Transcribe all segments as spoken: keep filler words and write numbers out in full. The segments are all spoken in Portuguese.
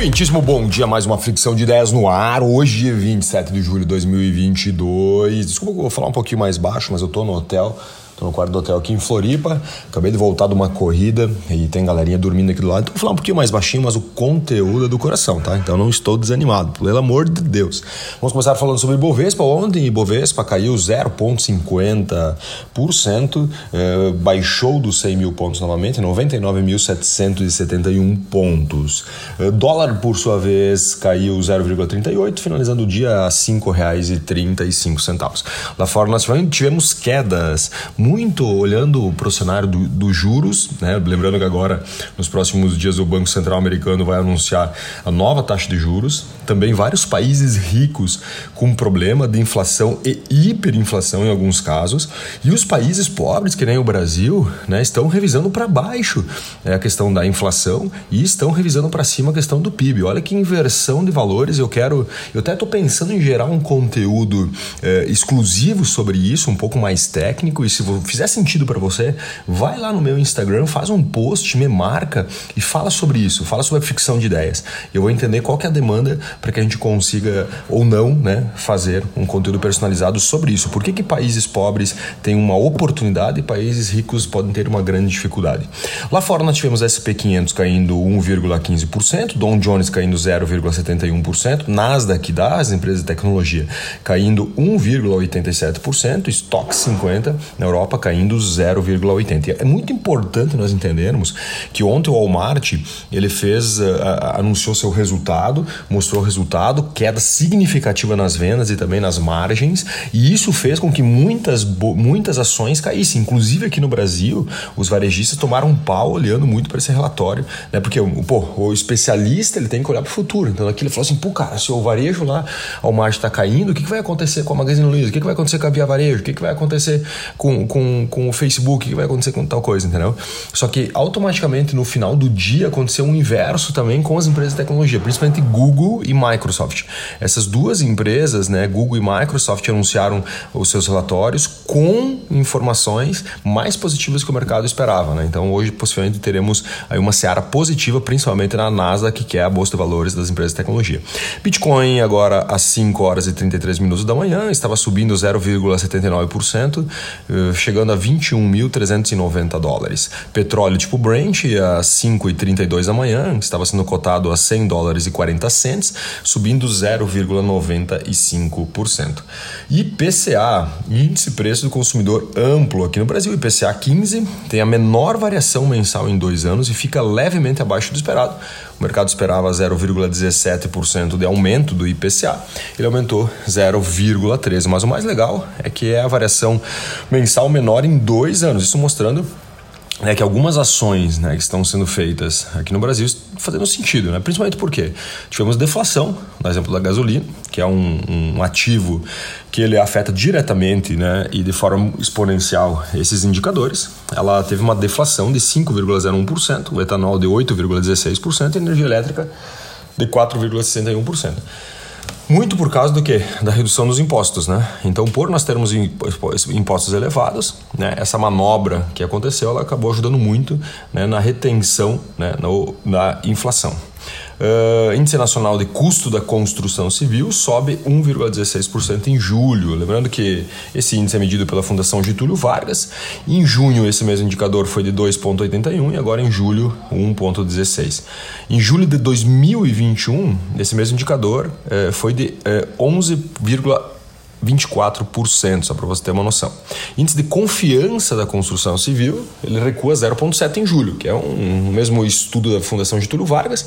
Muitíssimo bom dia, mais uma Fricção de Ideias no ar, hoje vinte e sete de julho de dois mil e vinte e dois, desculpa que eu vou falar um pouquinho mais baixo, mas eu tô no hotel, tô no quarto do hotel aqui em Floripa, acabei de voltar de uma corrida e tem galerinha dormindo aqui do lado, então vou falar um pouquinho mais baixinho, mas o conteúdo é do coração, tá? Então não estou desanimado, pelo amor de Deus. Vamos começar falando sobre Bovespa. Ontem Bovespa caiu zero vírgula cinquenta por cento, eh, baixou dos cem mil pontos novamente, noventa e nove mil setecentos e setenta e um pontos. Eh, dólar, por sua vez, caiu zero vírgula trinta e oito, finalizando o dia a cinco reais e trinta e cinco centavos. Lá fora nós tivemos quedas, muito olhando para o cenário do, dos juros, né? Lembrando que agora, nos próximos dias, o Banco Central Americano vai anunciar a nova taxa de juros. Também vários países ricos com problema de inflação e hiperinflação em alguns casos. E os países pobres, que nem o Brasil, né, estão revisando para baixo, né, a questão da inflação e estão revisando para cima a questão do P I B. Olha que inversão de valores. Eu quero, eu até estou pensando em gerar um conteúdo eh, exclusivo sobre isso, um pouco mais técnico. E se fizer sentido para você, vai lá no meu Instagram, faz um post, me marca e fala sobre isso, fala sobre a Fricção de Ideias. Eu vou entender qual que é a demanda para que a gente consiga ou não, né, fazer um conteúdo personalizado sobre isso. Por que que países pobres têm uma oportunidade e países ricos podem ter uma grande dificuldade? Lá fora nós tivemos S P quinhentos caindo um vírgula quinze por cento, Dow Jones caindo zero vírgula setenta e um por cento, Nasdaq das empresas de tecnologia caindo um vírgula oitenta e sete por cento, Stock cinquenta na Europa caindo zero vírgula oitenta por cento. É muito importante nós entendermos que ontem o Walmart, ele fez, a, a, anunciou seu resultado, mostrou o resultado, queda significativa nas vendas e também nas margens, e isso fez com que muitas, muitas ações caíssem. Inclusive aqui no Brasil, os varejistas tomaram um pau olhando muito para esse relatório, né? Porque pô, o especialista, ele tem que olhar para o futuro. Então aqui ele falou assim, pô cara, se o varejo lá, o Walmart está caindo, o que, que vai acontecer com a Magazine Luiza? O que, que vai acontecer com a Via Varejo? O que, que vai acontecer com Com, com o Facebook, que vai acontecer com tal coisa, entendeu? Só que automaticamente no final do dia aconteceu um inverso também com as empresas de tecnologia, principalmente Google e Microsoft. Essas duas empresas, né, Google e Microsoft, anunciaram os seus relatórios com informações mais positivas que o mercado esperava, né? Então hoje possivelmente teremos aí uma seara positiva, principalmente na Nasdaq, que é a bolsa de valores das empresas de tecnologia. Bitcoin agora às cinco horas e trinta e três minutos da manhã estava subindo zero vírgula setenta e nove por cento, chegando a vinte e um mil trezentos e noventa dólares. Petróleo tipo Brent, às cinco e trinta e dois da manhã, estava sendo cotado a cem dólares e quarenta cents, subindo zero vírgula noventa e cinco por cento. I P C A, Índice Preço do Consumidor Amplo aqui no Brasil, I P C A quinze, tem a menor variação mensal em dois anos e fica levemente abaixo do esperado. O mercado esperava zero vírgula dezessete por cento de aumento do I P C A, ele aumentou zero vírgula treze por cento, mas o mais legal é que é a variação mensal menor em dois anos, isso mostrando, né, que algumas ações, né, que estão sendo feitas aqui no Brasil estão fazendo sentido, né? Principalmente porque tivemos deflação, por exemplo da gasolina, que é um, um ativo que ele afeta diretamente, né, e de forma exponencial esses indicadores. Ela teve uma deflação de cinco vírgula zero um por cento, o etanol de oito vírgula dezesseis por cento e a energia elétrica de quatro vírgula sessenta e um por cento. Muito por causa do quê? Da redução dos impostos, né? Então, por nós termos impostos elevados, né, essa manobra que aconteceu, ela acabou ajudando muito, né, na retenção, né, no, na inflação. Uh, índice nacional de custo da construção civil sobe um vírgula dezesseis por cento em julho. Lembrando que esse índice é medido pela Fundação Getúlio Vargas. Em junho, esse mesmo indicador foi de dois vírgula oitenta e um e agora em julho, um vírgula dezesseis. Em julho de dois mil e vinte e um, esse mesmo indicador eh, foi de eh, onze vírgula vinte e quatro por cento, só para você ter uma noção. Índice de confiança da construção civil, ele recua zero vírgula sete em julho, que é um, um mesmo estudo da Fundação Getúlio Vargas.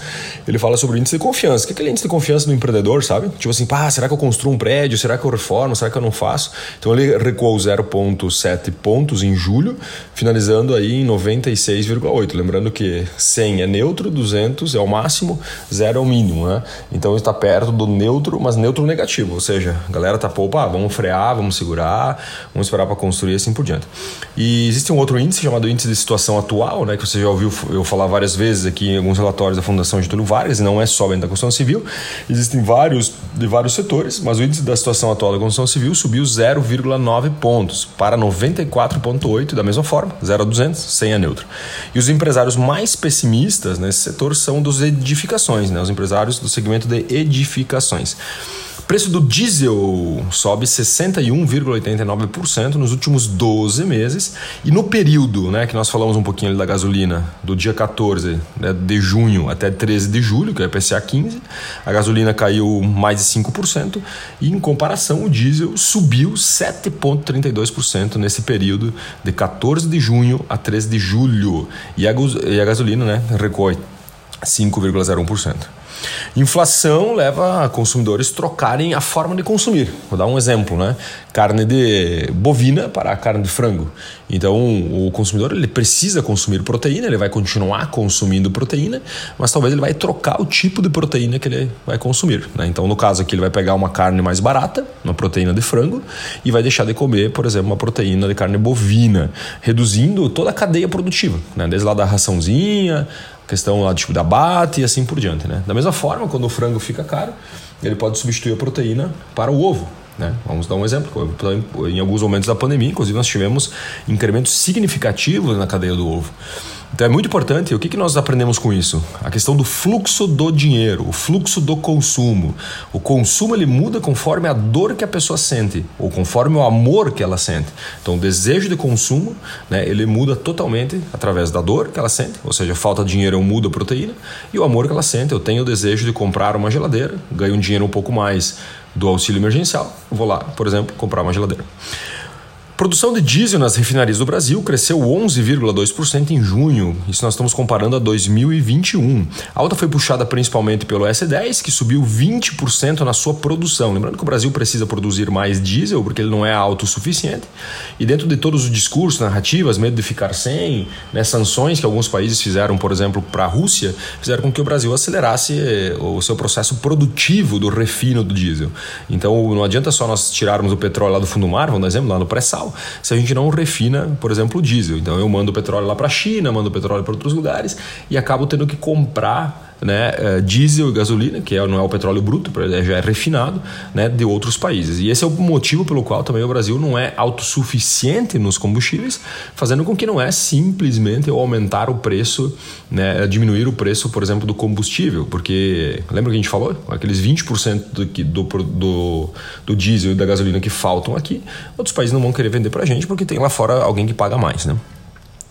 Ele fala sobre o índice de confiança, que é aquele índice de confiança do empreendedor, sabe? Tipo assim, pá, será que eu construo um prédio? Será que eu reformo? Será que eu não faço? Então ele recuou zero vírgula sete pontos em julho, finalizando aí em noventa e seis vírgula oito. Lembrando que cem é neutro, duzentos é o máximo, zero é o mínimo, né? Então está perto do neutro, mas neutro negativo, ou seja, a galera tá poupa opa, vamos frear, vamos segurar, vamos esperar para construir e assim por diante. E existe um outro índice chamado índice de situação atual, né, que você já ouviu eu falar várias vezes aqui em alguns relatórios da Fundação Getúlio Vargas, e não é só dentro da construção civil, existem vários de vários setores, mas o índice da situação atual da construção civil subiu zero vírgula nove pontos para noventa e quatro vírgula oito, da mesma forma, zero a duzentos, cem é neutro. E os empresários mais pessimistas nesse setor são dos edificações, né, os empresários do segmento de edificações. Preço do diesel sobe sessenta e um vírgula oitenta e nove por cento nos últimos doze meses. E no período, né, que nós falamos um pouquinho ali da gasolina, do dia catorze, né, de junho até treze de julho, que é o I P C A quinze, a gasolina caiu mais de cinco por cento. E em comparação, o diesel subiu sete vírgula trinta e dois por cento nesse período de quatorze de junho a treze de julho. E a, e a gasolina, né, recuou cinco vírgula zero um por cento. Inflação leva consumidores a trocarem a forma de consumir. Vou dar um exemplo, né? Carne de bovina para carne de frango. Então, o consumidor ele precisa consumir proteína, ele vai continuar consumindo proteína, mas talvez ele vai trocar o tipo de proteína que ele vai consumir, né? Então, no caso aqui, ele vai pegar uma carne mais barata, uma proteína de frango, e vai deixar de comer, por exemplo, uma proteína de carne bovina, reduzindo toda a cadeia produtiva, né? Desde lá da raçãozinha, questão lá tipo da abate e assim por diante, né? Da mesma forma, quando o frango fica caro, ele pode substituir a proteína para o ovo, né? Vamos dar um exemplo. Em alguns momentos da pandemia, inclusive, nós tivemos incrementos significativos na cadeia do ovo. Então é muito importante. O que que nós aprendemos com isso? A questão do fluxo do dinheiro, o fluxo do consumo. O consumo ele muda conforme a dor que a pessoa sente ou conforme o amor que ela sente. Então o desejo de consumo, né, ele muda totalmente através da dor que ela sente, ou seja, falta de dinheiro eu mudo a proteína, e o amor que ela sente, eu tenho o desejo de comprar uma geladeira, ganho um dinheiro um pouco mais do auxílio emergencial, vou lá, por exemplo, comprar uma geladeira. Produção de diesel nas refinarias do Brasil cresceu onze vírgula dois por cento em junho. Isso nós estamos comparando a dois mil e vinte e um. A alta foi puxada principalmente pelo S dez, que subiu vinte por cento na sua produção. Lembrando que o Brasil precisa produzir mais diesel, porque ele não é autossuficiente. E dentro de todos os discursos, narrativas, medo de ficar sem, né, sanções que alguns países fizeram, por exemplo, para a Rússia, fizeram com que o Brasil acelerasse o seu processo produtivo do refino do diesel. Então, não adianta só nós tirarmos o petróleo lá do fundo do mar, vamos dar exemplo, lá no pré-sal, se a gente não refina, por exemplo, o diesel. Então eu mando o petróleo lá para a China, mando o petróleo para outros lugares e acabo tendo que comprar, né, diesel e gasolina, que não é o petróleo bruto, já é refinado, né, de outros países. E esse é o motivo pelo qual também o Brasil não é autossuficiente nos combustíveis, fazendo com que não é simplesmente eu aumentar o preço, né, diminuir o preço, por exemplo, do combustível. Porque, lembra que a gente falou? Aqueles vinte por cento do, do, do, do diesel e da gasolina que faltam aqui, outros países não vão querer vender para a gente porque tem lá fora alguém que paga mais, né?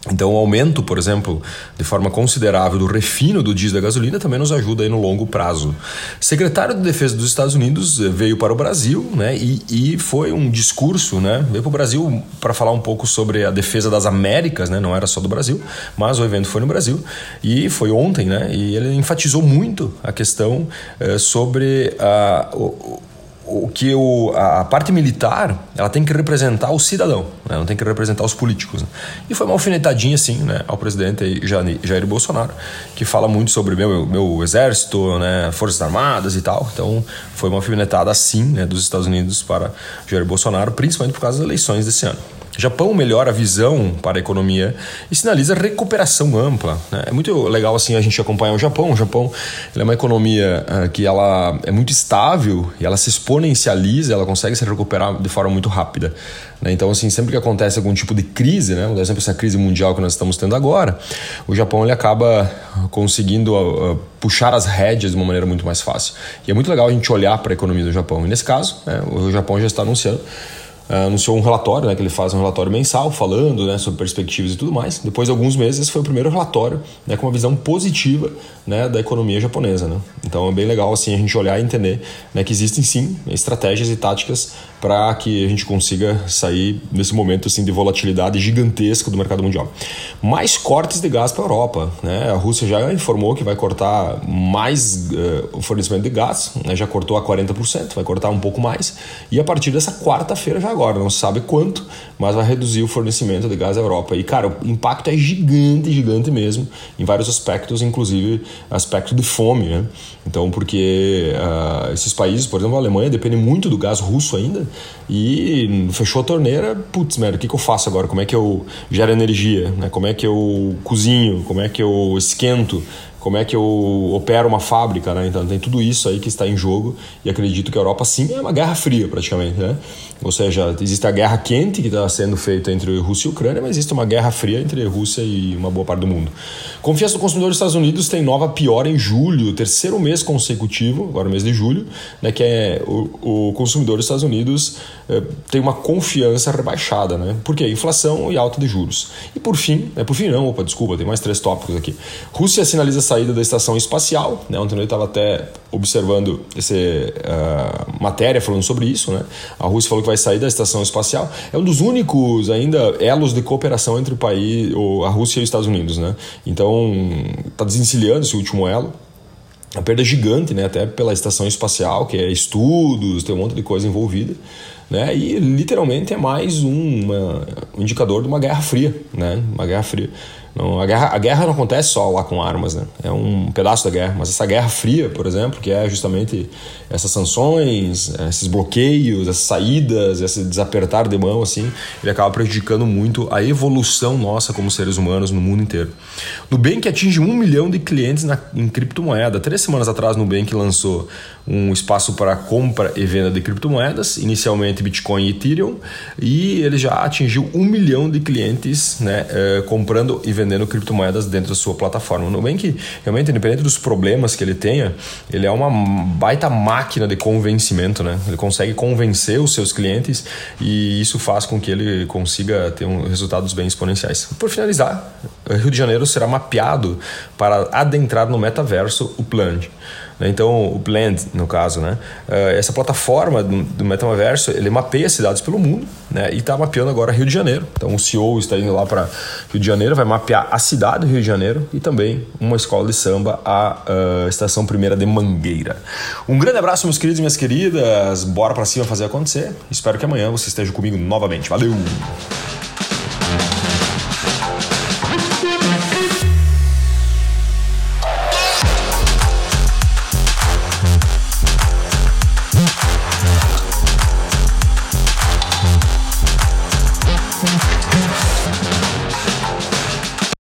Então o aumento, por exemplo, de forma considerável do refino do diesel e da gasolina também nos ajuda aí no longo prazo. Secretário de Defesa dos Estados Unidos veio para o Brasil, né, e, e foi um discurso, né, veio para o Brasil para falar um pouco sobre a defesa das Américas, né, não era só do Brasil, mas o evento foi no Brasil e foi ontem, né, e ele enfatizou muito a questão eh, sobre a... O, O que o, a parte militar ela tem que representar o cidadão, né? Não tem que representar os políticos, né? E foi uma alfinetadinha assim, né, ao presidente Jair Bolsonaro, que fala muito sobre meu, meu exército, né, forças armadas e tal. Então foi uma alfinetada assim, né, dos Estados Unidos para Jair Bolsonaro, principalmente por causa das eleições desse ano. Japão melhora a visão para a economia e sinaliza recuperação ampla, né? É muito legal assim, a gente acompanhar o Japão. O Japão ele é uma economia uh, que ela é muito estável e ela se exponencializa, ela consegue se recuperar de forma muito rápida, né? Então, assim, sempre que acontece algum tipo de crise, né? Por exemplo, essa crise mundial que nós estamos tendo agora, o Japão ele acaba conseguindo uh, uh, puxar as rédeas de uma maneira muito mais fácil. E é muito legal a gente olhar para a economia do Japão. E nesse caso, né, o Japão já está anunciando Uh, anunciou um relatório, né, que ele faz um relatório mensal falando, né, sobre perspectivas e tudo mais. Depois de alguns meses, esse foi o primeiro relatório, né, com uma visão positiva, né, da economia japonesa, né? Então é bem legal assim, a gente olhar e entender, né, que existem sim estratégias e táticas para que a gente consiga sair nesse momento assim, de volatilidade gigantesca do mercado mundial. Mais cortes de gás para a Europa, né? A Rússia já informou que vai cortar mais uh, o fornecimento de gás, né? Já cortou a quarenta por cento, vai cortar um pouco mais. E a partir dessa quarta-feira já agora, não se sabe quanto, mas vai reduzir o fornecimento de gás à Europa. E, cara, o impacto é gigante, gigante mesmo, em vários aspectos, inclusive aspecto de fome, né? Então, porque uh, esses países, por exemplo, a Alemanha depende muito do gás russo ainda, e fechou a torneira, putz, merda, o que, que eu faço agora? Como é que eu gero energia? Né? Como é que eu cozinho? Como é que eu esquento? Como é que eu opero uma fábrica, né? Então tem tudo isso aí que está em jogo, e acredito que a Europa sim é uma guerra fria praticamente, né? Ou seja, existe a guerra quente que está sendo feita entre Rússia e Ucrânia, mas existe uma guerra fria entre Rússia e uma boa parte do mundo. Confiança do consumidor dos Estados Unidos tem nova piora em julho, terceiro mês consecutivo, agora o mês de julho, né? Que é o, o consumidor dos Estados Unidos é, tem uma confiança rebaixada, né? Por quê? Inflação e alta de juros. E por fim, é por fim não, opa, desculpa, tem mais três tópicos aqui. Rússia sinaliza essa saída da estação espacial, né? Ontem eu estava até observando essa uh, matéria falando sobre isso, né? A Rússia falou que vai sair da estação espacial. É um dos únicos ainda elos de cooperação entre o país, a Rússia e os Estados Unidos, né? Então está desencilhando esse último elo. A perda é gigante, né? Até pela estação espacial, que é estudos, tem um monte de coisa envolvida. Né? E literalmente é mais um, uma, um indicador de uma guerra fria, né? Uma guerra fria. Não, a, guerra, a guerra não acontece só lá com armas, né? É um pedaço da guerra, mas essa guerra fria, por exemplo, que é justamente essas sanções, esses bloqueios, essas saídas, esse desapertar de mão, assim, ele acaba prejudicando muito a evolução nossa como seres humanos no mundo inteiro. Nubank atinge um milhão de clientes na, em criptomoeda. Três semanas atrás, Nubank lançou um espaço para compra e venda de criptomoedas, inicialmente Bitcoin e Ethereum, e ele já atingiu um milhão de clientes, né, eh, comprando e vendendo vendendo criptomoedas dentro da sua plataforma. O Nubank, realmente, independente dos problemas que ele tenha, ele é uma baita máquina de convencimento, né? Ele consegue convencer os seus clientes e isso faz com que ele consiga ter um resultados bem exponenciais. Por finalizar, Rio de Janeiro será mapeado para adentrar no metaverso, o Blend. Então, o Blend, no caso, né? Essa plataforma do metaverso, ele mapeia cidades pelo mundo, né? E está mapeando agora Rio de Janeiro. Então, o C E O está indo lá para Rio de Janeiro, vai mapear a cidade do Rio de Janeiro e também uma escola de samba, a uh, Estação Primeira de Mangueira. Um grande abraço, meus queridos e minhas queridas. Bora para cima fazer acontecer. Espero que amanhã você esteja comigo novamente. Valeu!